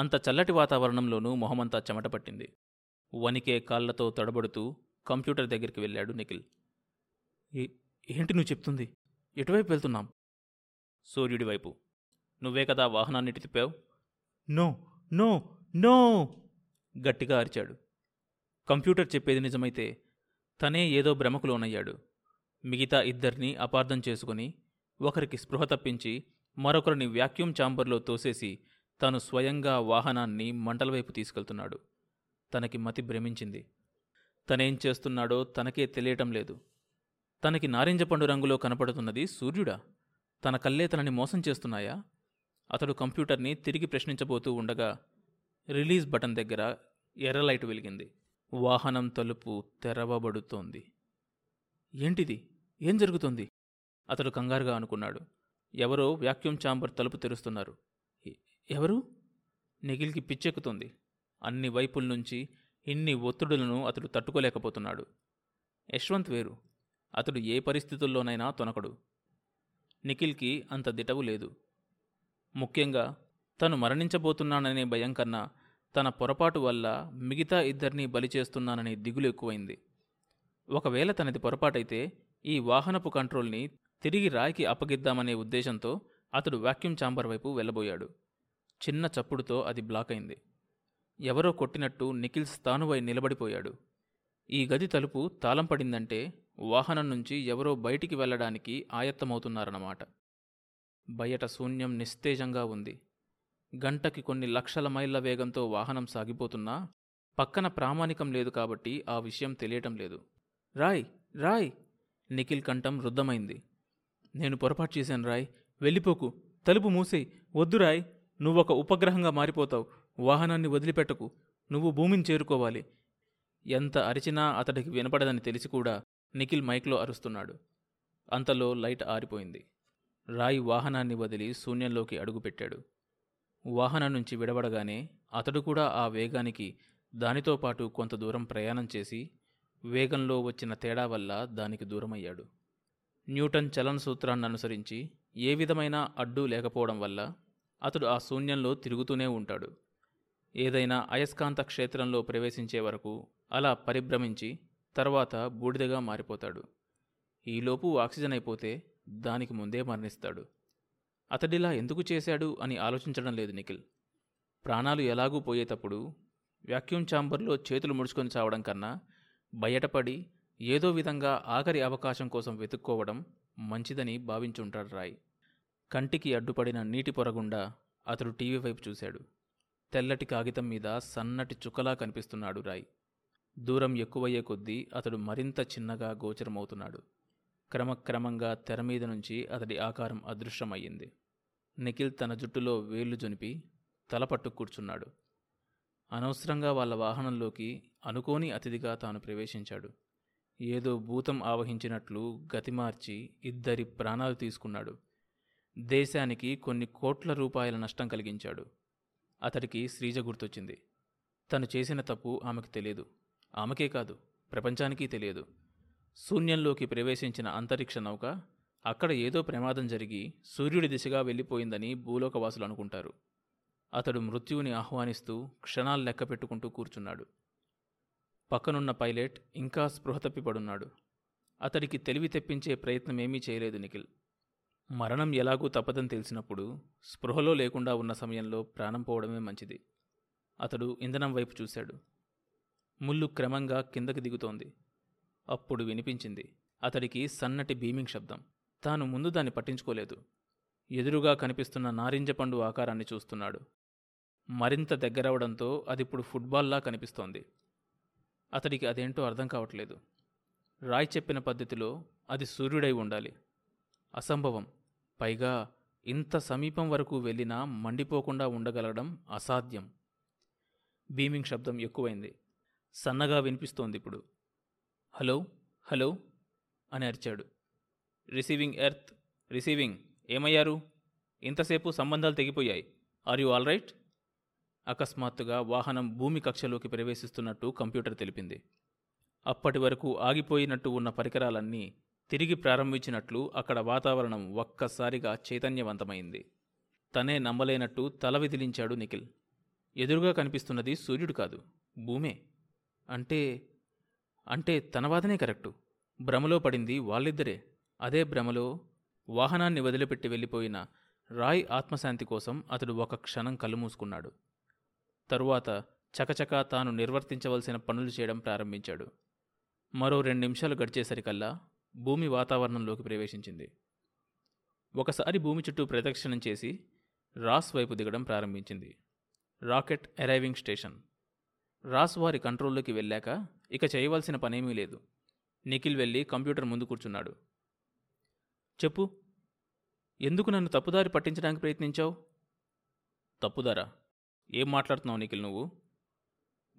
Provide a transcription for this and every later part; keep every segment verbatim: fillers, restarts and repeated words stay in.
అంత చల్లటి వాతావరణంలోనూ మొహమంతా చెమటపట్టింది. వణికే కాళ్లతో తడబడుతూ కంప్యూటర్ దగ్గరికి వెళ్ళాడు నిఖిల్. ఏంటి నువ్వు చెప్తుంది? ఎటువైపు వెళ్తున్నాం? సూర్యుడి వైపు. నువ్వే కదా వాహనాన్నిటి తిప్పావు. నో నో నో గట్టిగా అరిచాడు. కంప్యూటర్ చెప్పేది నిజమైతే తనే ఏదో భ్రమకు లోనయ్యాడు. మిగతా ఇద్దరినీ అపార్థం చేసుకుని ఒకరికి స్పృహ తప్పించి మరొకరిని వ్యాక్యూమ్ ఛాంబర్లో తోసేసి తాను స్వయంగా వాహనాన్ని మంటల వైపు తీసుకెళ్తున్నాడు. తనకి మతి భ్రమించింది. తనేం చేస్తున్నాడో తనకే తెలియటం లేదు. తనకి నారింజ పండు రంగులో కనపడుతున్నది సూర్యుడా? తన కళ్ళే తనని మోసం చేస్తున్నాయా? అతడు కంప్యూటర్ని తిరిగి ప్రశ్నించబోతూ ఉండగా రిలీజ్ బటన్ దగ్గర ఎర్ర లైట్ వెలిగింది. వాహనం తలుపు తెరవబడుతోంది. ఏంటిది? ఏం జరుగుతోంది? అతడు కంగారుగా అనుకున్నాడు. ఎవరో వ్యాక్యూమ్ ఛాంబర్ తలుపు తెరుస్తున్నారు. ఎవరు? నిఖిల్కి పిచ్చెక్కుతోంది. అన్ని వైపుల నుంచి ఇన్ని ఒత్తిడులను అతడు తట్టుకోలేకపోతున్నాడు. యశ్వంత్ వేరు. అతడు ఏ పరిస్థితుల్లోనైనా తొనకడు. నిఖిల్కి అంత దిటవు లేదు. ముఖ్యంగా తను మరణించబోతున్నాననే భయం కన్నా తన పొరపాటు వల్ల మిగతా ఇద్దరినీ బలి చేస్తున్నాననే దిగులు ఎక్కువైంది. ఒకవేళ తనది పొరపాటైతే ఈ వాహనపు కంట్రోల్ని తిరిగి రాయికి అప్పగిద్దామనే ఉద్దేశంతో అతడు వాక్యూమ్ ఛాంబర్ వైపు వెళ్ళబోయాడు. చిన్న చప్పుడుతో అది బ్లాక్ అయింది. ఎవరో కొట్టినట్టు నిఖిల్ స్థానువై నిలబడిపోయాడు. ఈ గది తలుపు తాళం పడిందంటే వాహనం నుంచి ఎవరో బయటికి వెళ్ళడానికి ఆయత్తమవుతున్నారన్నమాట. బయట శూన్యం నిస్తేజంగా ఉంది. గంటకి కొన్ని లక్షల మైళ్ళ వేగంతో వాహనం సాగిపోతున్నా పక్కన ప్రామాణికం లేదు కాబట్టి ఆ విషయం తెలియటం లేదు. రాయ్ రాయ్ నిఖిల్ కంఠం రుద్ధమైంది. నేను పొరపాటు చేశాను రాయ్, వెళ్ళిపోకు, తలుపు మూసేయి, వద్దు రాయ్, నువ్వొక ఉపగ్రహంగా మారిపోతావు, వాహనాన్ని వదిలిపెట్టకు, నువ్వు భూమిని చేరుకోవాలి. ఎంత అరిచినా అతడికి వినపడదని తెలిసి కూడా నిఖిల్ మైక్లో అరుస్తున్నాడు. అంతలో లైట్ ఆరిపోయింది. రాయ్ వాహనాన్ని వదిలి శూన్యంలోకి అడుగుపెట్టాడు. వాహనం నుంచి విడబడగానే అతడు కూడా ఆ వేగానికి దానితో పాటు కొంత దూరం ప్రయాణం చేసి వేగంలో వచ్చిన తేడా వల్ల దానికి దూరమయ్యాడు. న్యూటన్ చలన సూత్రాన్ని అనుసరించి ఏ విధమైన అడ్డు లేకపోవడం వల్ల అతడు ఆ శూన్యంలో తిరుగుతూనే ఉంటాడు. ఏదైనా అయస్కాంత క్షేత్రంలో ప్రవేశించే వరకు అలా పరిభ్రమించి తర్వాత బూడిదగా మారిపోతాడు. ఈలోపు ఆక్సిజన్ అయిపోతే దానికి ముందే మరణిస్తాడు. అతడిలా ఎందుకు చేశాడు అని ఆలోచించడం లేదు నిఖిల్. ప్రాణాలు ఎలాగూ పోయేటప్పుడు వ్యాక్యూమ్ ఛాంబర్లో చేతులు ముడుచుకొని చావడం కన్నా బయటపడి ఏదో విధంగా ఆఖరి అవకాశం కోసం వెతుక్కోవడం మంచిదని భావించుంటాడు రాయ్. కంటికి అడ్డుపడిన నీటి పొరగుండా అతడు టీవీ వైపు చూశాడు. తెల్లటి కాగితం మీద సన్నటి చుక్కలా కనిపిస్తున్నాడు రాయ్. దూరం ఎక్కువయ్యే కొద్దీ అతడు మరింత చిన్నగా గోచరమవుతున్నాడు. క్రమక్రమంగా తెర మీద నుంచి అతడి ఆకారం అదృశ్యమయ్యింది. నిఖిల్ తన జుట్టులో వేళ్లు జొనిపి తల పట్టు కూర్చున్నాడు. అనవసరంగా వాళ్ళ వాహనంలోకి అనుకోని అతిథిగా తాను ప్రవేశించాడు. ఏదో భూతం ఆవహించినట్లు గతిమార్చి ఇద్దరి ప్రాణాలు తీసుకున్నాడు. దేశానికి కొన్ని కోట్ల రూపాయల నష్టం కలిగించాడు. అతడికి శ్రీజ గుర్తొచ్చింది. తను చేసిన తప్పు ఆమెకు తెలియదు. ఆమెకే కాదు, ప్రపంచానికి తెలియదు. శూన్యంలోకి ప్రవేశించిన అంతరిక్ష నౌక అక్కడ ఏదో ప్రమాదం జరిగి సూర్యుడి దిశగా వెళ్ళిపోయిందని భూలోకవాసులు అనుకుంటారు. అతడు మృత్యువుని ఆహ్వానిస్తూ క్షణాలు లెక్క పెట్టుకుంటూ కూర్చున్నాడు. పక్కనున్న పైలట్ ఇంకా స్పృహ తప్పిపడున్నాడు. అతడికి తెలివి తెప్పించే ప్రయత్నమేమీ చేయలేదు నిఖిల్. మరణం ఎలాగూ తప్పదని తెలిసినప్పుడు స్పృహలో లేకుండా ఉన్న సమయంలో ప్రాణం పోవడమే మంచిది. అతడు ఇంధనం వైపు చూశాడు. ముళ్ళు క్రమంగా కిందకి దిగుతోంది. అప్పుడు వినిపించింది అతడికి సన్నటి బీమింగ్ శబ్దం. తాను ముందు దాన్ని పట్టించుకోలేదు. ఎదురుగా కనిపిస్తున్న నారింజ పండు ఆకారాన్ని చూస్తున్నాడు. మరింత దగ్గరవడంతో అదిప్పుడు ఫుట్బాల్లా కనిపిస్తోంది. అతడికి అదేంటో అర్థం కావట్లేదు. రాయ్ చెప్పిన పద్ధతిలో అది సూర్యుడై ఉండాలి. అసంభవం. పైగా ఇంత సమీపం వరకు వెళ్ళినా మండిపోకుండా ఉండగలగడం అసాధ్యం. బీమింగ్ శబ్దం ఎక్కువైంది. సన్నగా వినిపిస్తోంది ఇప్పుడు. హలో హలో అని అరిచాడు. Receiving earth, receiving. ఏమయ్యారు? ఇంతసేపు సంబంధాలు తెగిపోయాయి. Are you all right? అకస్మాత్తుగా వాహనం భూమి కక్షలోకి ప్రవేశిస్తున్నట్టు కంప్యూటర్ తెలిపింది. అప్పటి వరకు ఆగిపోయినట్టు ఉన్న పరికరాలన్నీ తిరిగి ప్రారంభించినట్లు అక్కడ వాతావరణం ఒక్కసారిగా చైతన్యవంతమైంది. తనే నమ్మలేనట్టు తల విదిలించాడు నిఖిల్. ఎదురుగా కనిపిస్తున్నది సూర్యుడు కాదు, భూమే. అంటే అంటే తన వాదనే కరెక్టు. భ్రమలో పడింది వాళ్ళిద్దరే. అదే భ్రమలో వాహనాన్ని వదిలిపెట్టి వెళ్ళిపోయిన రాయ్ ఆత్మశాంతి కోసం అతడు ఒక క్షణం కళ్ళు మూసుకున్నాడు. తరువాత చకచకా తాను నిర్వర్తించవలసిన పనులు చేయడం ప్రారంభించాడు. మరో రెండు నిమిషాలు గడిచేసరికల్లా భూమి వాతావరణంలోకి ప్రవేశించింది. ఒకసారి భూమి చుట్టూ ప్రదక్షిణం చేసి రాస్ వైపు దిగడం ప్రారంభించింది. Rocket arriving station. రాస్ వారి కంట్రోల్లోకి వెళ్ళాక ఇక చేయవలసిన పనేమీ లేదు. నిఖిల్ వెళ్ళి కంప్యూటర్ ముందు కూర్చున్నాడు. చెప్పు, ఎందుకు నన్ను తప్పుదారి పట్టించడానికి ప్రయత్నించావు? తప్పుదారా? ఏం మాట్లాడుతున్నావు నిఖిల్ నువ్వు?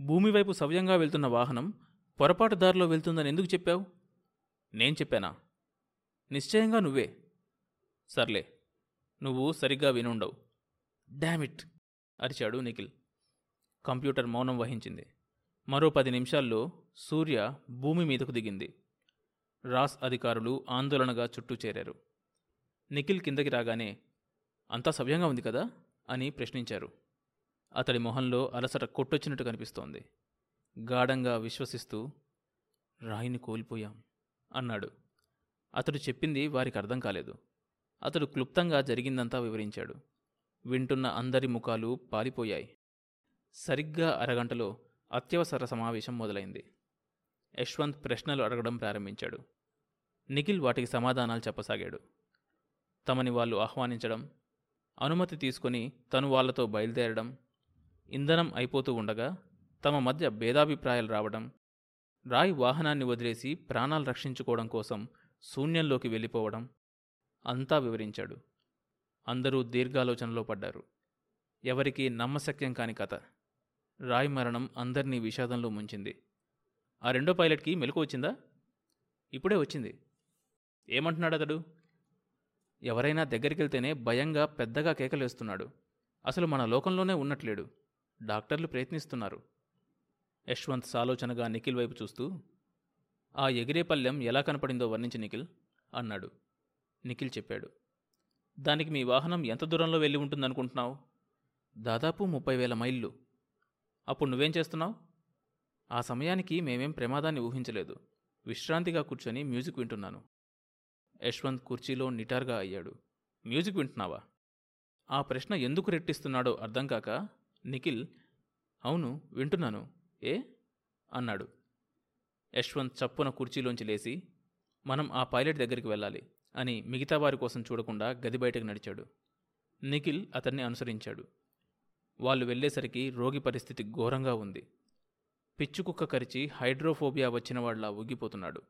భూమి వైపు సవ్యంగా వెళ్తున్న వాహనం పొరపాటు దారిలో వెళ్తుందని ఎందుకు చెప్పావు? నేను చెప్పానా? నిశ్చయంగా నువ్వే. సర్లే, నువ్వు సరిగ్గా వినుండవు. డామిట్ అరిచాడు నిఖిల్. కంప్యూటర్ మౌనం వహించింది. మరో పది నిమిషాల్లో సూర్య భూమి మీదకు దిగింది. రాస్ అధికారులు ఆందోళనగా చుట్టూ చేరారు. నిఖిల్ కిందకి రాగానే అంతా సవ్యంగా ఉంది కదా అని ప్రశ్నించారు. అతడి మొహంలో అలసట కొట్టొచ్చినట్టు కనిపిస్తోంది. గాఢంగా విశ్వసిస్తూ రాయిని కోల్పోయాం అన్నాడు. అతడు చెప్పింది వారికి అర్థం కాలేదు. అతడు క్లుప్తంగా జరిగిందంతా వివరించాడు. వింటున్న అందరి ముఖాలు పాలిపోయాయి. సరిగ్గా అరగంటలో అత్యవసర సమావేశం మొదలైంది. యశ్వంత్ ప్రశ్నలు అడగడం ప్రారంభించాడు. నిఖిల్ వాటికి సమాధానాలు చెప్పసాగాడు. తమని వాళ్ళు ఆహ్వానించడం, అనుమతి తీసుకుని తను వాళ్లతో బయలుదేరడం, ఇంధనం అయిపోతూ ఉండగా తమ మధ్య భేదాభిప్రాయాలు రావడం, రాయ్ వాహనాన్ని వదిలేసి ప్రాణాలు రక్షించుకోవడం కోసం శూన్యంలోకి వెళ్ళిపోవడం, అంతా వివరించాడు. అందరూ దీర్ఘాలోచనలో పడ్డారు. ఎవరికీ నమ్మశక్యం కాని కథ. రాయ్ మరణం అందరినీ విషాదంలో ముంచింది. ఆ రెండో పైలట్కి మెలకు వచ్చిందా? ఇప్పుడే వచ్చింది. ఏమంటున్నాడు అతడు? ఎవరైనా దగ్గరికి వెళ్తేనే భయంగా పెద్దగా కేకలు వేస్తున్నాడు. అసలు మన లోకంలోనే ఉన్నట్లేడు. డాక్టర్లు ప్రయత్నిస్తున్నారు. యశ్వంత్ సాలోచనగా నిఖిల్ వైపు చూస్తూ, ఆ ఎగిరే పల్లెం ఎలా కనపడిందో వర్ణించి నిఖిల్ అన్నాడు. నిఖిల్ చెప్పాడు, దానికి మీ వాహనం ఎంత దూరంలో వెళ్ళి ఉంటుందనుకుంటున్నావు? దాదాపు ముప్పై వేల మైళ్ళు. అప్పుడు నువ్వేం చేస్తున్నావు? ఆ సమయానికి మేమేం ప్రమాదాన్ని ఊహించలేదు. విశ్రాంతిగా కూర్చొని మ్యూజిక్ వింటున్నాను. యశ్వంత్ కుర్చీలో నిటార్గా అయ్యాడు. మ్యూజిక్ వింటున్నావా? ఆ ప్రశ్న ఎందుకు రెట్టిస్తున్నాడో అర్థం కాక నిఖిల్, అవును వింటున్నాను, ఏ అన్నాడు. యశ్వంత్ చప్పున కుర్చీలోంచి లేచి, మనం ఆ పైలట్ దగ్గరికి వెళ్ళాలి అని మిగతా వారి కోసం చూడకుండా గది బయటకు నడిచాడు. నిఖిల్ అతన్ని అనుసరించాడు. వాళ్ళు వెళ్ళేసరికి రోగి పరిస్థితి ఘోరంగా ఉంది. పిచ్చుకుక్క కరిచి హైడ్రోఫోబియా వచ్చినవాళ్ళ ఉగ్గిపోతున్నాడు.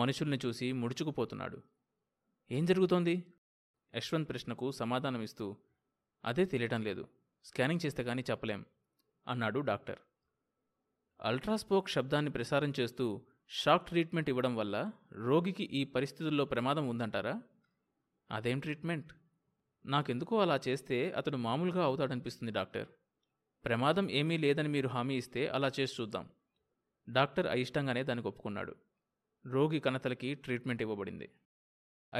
మనుషుల్ని చూసి ముడుచుకుపోతున్నాడు. ఏం జరుగుతోంది? యశ్వంత్ ప్రశ్నకు సమాధానమిస్తూ, అదే తెలియటం లేదు, స్కానింగ్ చేస్తే కానీ చెప్పలేం అన్నాడు డాక్టర్. అల్ట్రాస్పోక్ శబ్దాన్ని ప్రసారం చేస్తూ షాక్ ట్రీట్మెంట్ ఇవ్వడం వల్ల రోగికి ఈ పరిస్థితుల్లో ప్రమాదం ఉందంటారా? అదేం ట్రీట్మెంట్? నాకెందుకో అలా చేస్తే అతడు మామూలుగా అవుతాడనిపిస్తుంది డాక్టర్. ప్రమాదం ఏమీ లేదని మీరు హామీ ఇస్తే అలా చేసి చూద్దాం. డాక్టర్ అయిష్టంగానే దానికి ఒప్పుకున్నాడు. రోగి కణతలకి ట్రీట్మెంట్ ఇవ్వబడింది.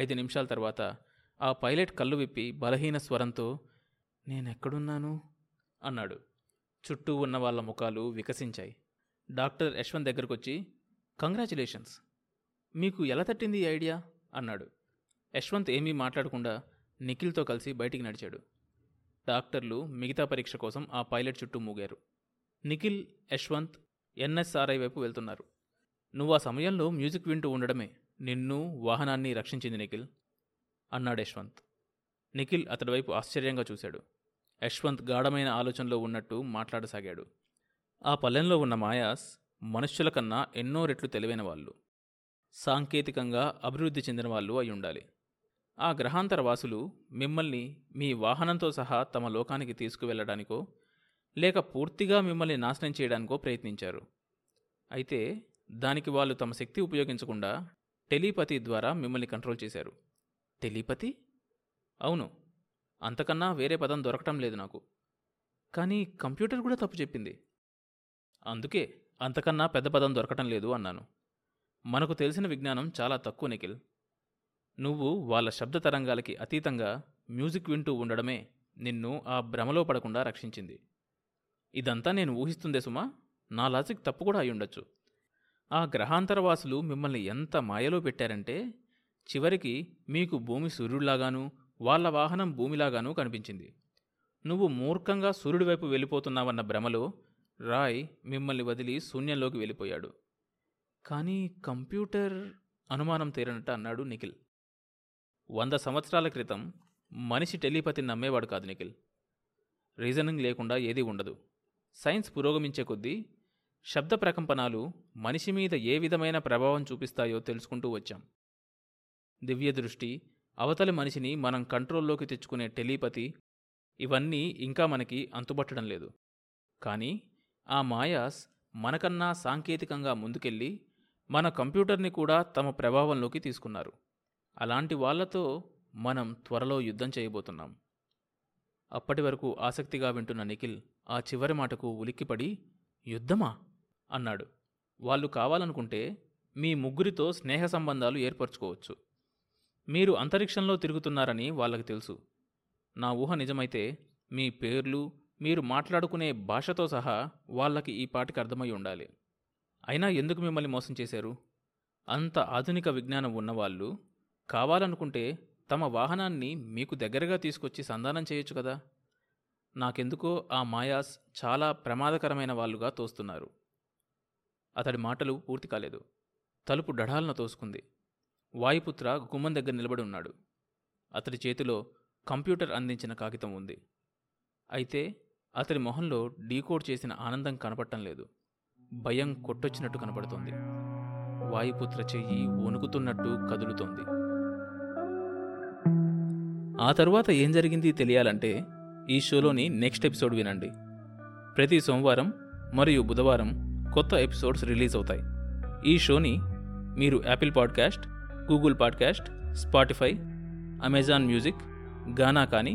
ఐదు నిమిషాల తర్వాత ఆ పైలట్ కళ్ళు విప్పి బలహీన స్వరంతో, నేనెక్కడున్నాను అన్నాడు. చుట్టూ ఉన్న వాళ్ళ ముఖాలు వికసించాయి. డాక్టర్ యశ్వంత్ దగ్గరకు వచ్చి, కంగ్రాచ్యులేషన్స్, మీకు ఎలా తట్టింది ఈ ఐడియా అన్నాడు. యశ్వంత్ ఏమీ మాట్లాడకుండా నిఖిల్తో కలిసి బయటికి నడిచాడు. డాక్టర్లు మిగతా పరీక్ష కోసం ఆ పైలట్ చుట్టూ మూగారు. నిఖిల్, యశ్వంత్ ఎన్ఎస్ఆర్ఐ వైపు వెళ్తున్నారు. నువ్వు ఆ సమయంలో మ్యూజిక్ వింటూ ఉండడమే నిన్ను, వాహనాన్ని రక్షించింది నిఖిల్ అన్నాడు యశ్వంత్. నిఖిల్ అతడి వైపు ఆశ్చర్యంగా చూశాడు. యశ్వంత్ గాఢమైన ఆలోచనలో ఉన్నట్టు మాట్లాడసాగాడు. ఆ పల్లెంలో ఉన్న మాయాస్ మనుష్యుల కన్నా ఎన్నో రెట్లు తెలివైన వాళ్ళు, సాంకేతికంగా అభివృద్ధి చెందిన వాళ్ళు అయి ఉండాలి. ఆ గ్రహాంతర వాసులు మిమ్మల్ని మీ వాహనంతో సహా తమ లోకానికి తీసుకువెళ్ళడానికో లేక పూర్తిగా మిమ్మల్ని నాశనం చేయడానికో ప్రయత్నించారు. అయితే దానికి వాళ్ళు తమ శక్తి ఉపయోగించకుండా టెలీపతి ద్వారా మిమ్మల్ని కంట్రోల్ చేశారు. టెలీపతి? అవును, అంతకన్నా వేరే పదం దొరకటం లేదు నాకు. కానీ కంప్యూటర్ కూడా తప్పు చెప్పింది. అందుకే అంతకన్నా పెద్ద పదం దొరకటం లేదు అన్నాను. మనకు తెలిసిన విజ్ఞానం చాలా తక్కువ నిఖిల్. నువ్వు వాళ్ళ శబ్ద తరంగాలకి అతీతంగా మ్యూజిక్ వింటూ ఉండడమే నిన్ను ఆ భ్రమలో పడకుండా రక్షించింది. ఇదంతా నేను ఊహిస్తుందే సుమా, నా లాజిక్ తప్పు కూడా అయ్యుండొచ్చు. ఆ గ్రహాంతరవాసులు మిమ్మల్ని ఎంత మాయలో పెట్టారంటే చివరికి మీకు భూమి సూర్యుడిలాగాను వాళ్ళ వాహనం భూమిలాగాను కనిపించింది. నువ్వు మూర్ఖంగా సూర్యుడి వైపు వెళ్ళిపోతున్నావన్న భ్రమలో రాయ్ మిమ్మల్ని వదిలి శూన్యంలోకి వెళ్ళిపోయాడు. కానీ కంప్యూటర్ అనుమానం తీరనట్టు అన్నాడు నిఖిల్. వంద సంవత్సరాల క్రితం మనిషి టెలిపతిని నమ్మేవాడు కాదు నిఖిల్. రీజనింగ్ లేకుండా ఏదీ ఉండదు. సైన్స్ పురోగమించే కొద్దీ శబ్ద ప్రకంపనాలు మనిషి మీద ఏ విధమైన ప్రభావం చూపిస్తాయో తెలుసుకుంటూ వచ్చాం. దివ్యదృష్టి, అవతలి మనిషిని మనం కంట్రోల్లోకి తెచ్చుకునే టెలిపతి, ఇవన్నీ ఇంకా మనకి అంతుబట్టడం లేదు. కానీ ఆ మాయాస్ మనకన్నా సాంకేతికంగా ముందుకెళ్ళి మన కంప్యూటర్ని కూడా తమ ప్రభావంలోకి తీసుకున్నారు. అలాంటి వాళ్లతో మనం త్వరలో యుద్ధం చేయబోతున్నాం. అప్పటి వరకు ఆసక్తిగా వింటున్న నిఖిల్ ఆ చివరి మాటకు ఉలిక్కిపడి, యుద్ధమా అన్నాడు. వాళ్ళు కావాలనుకుంటే మీ ముగ్గురితో స్నేహ సంబంధాలు ఏర్పరచుకోవచ్చు. మీరు అంతరిక్షంలో తిరుగుతున్నారని వాళ్ళకి తెలుసు. నా ఊహ నిజమైతే మీ పేర్లు, మీరు మాట్లాడుకునే భాషతో సహా వాళ్ళకి ఈ పాటికి అర్థమై ఉండాలి. అయినా ఎందుకు మిమ్మల్ని మోసం చేశారు? అంత ఆధునిక విజ్ఞానం ఉన్నవాళ్ళు కావాలనుకుంటే తమ వాహనాన్ని మీకు దగ్గరగా తీసుకొచ్చి సంధానం చేయొచ్చు కదా. నాకెందుకో ఆ మాయాస్ చాలా ప్రమాదకరమైన వాళ్ళుగా తోస్తున్నారు. అతడి మాటలు పూర్తి కాలేదు. తలుపు డఢాలను తోసుకుంది. వాయుపుత్ర గుమ్మం దగ్గర నిలబడి ఉన్నాడు. అతడి చేతిలో కంప్యూటర్ అందించిన కాగితం ఉంది. అయితే అతడి మొహంలో డీకోడ్ చేసిన ఆనందం కనపడటం లేదు. భయం కొట్టొచ్చినట్టు కనపడుతోంది. వాయుపుత్ర చెయ్యి వణుకుతున్నట్టు కదులుతోంది. ఆ తర్వాత ఏం జరిగింది తెలియాలంటే ఈ షోలోని నెక్స్ట్ ఎపిసోడ్ వినండి. ప్రతి సోమవారం మరియు బుధవారం కొత్త ఎపిసోడ్స్ రిలీజ్ అవుతాయి. ఈ షోని మీరు Apple podcast, Google podcast, Spotify, Amazon music, Gaana కానీ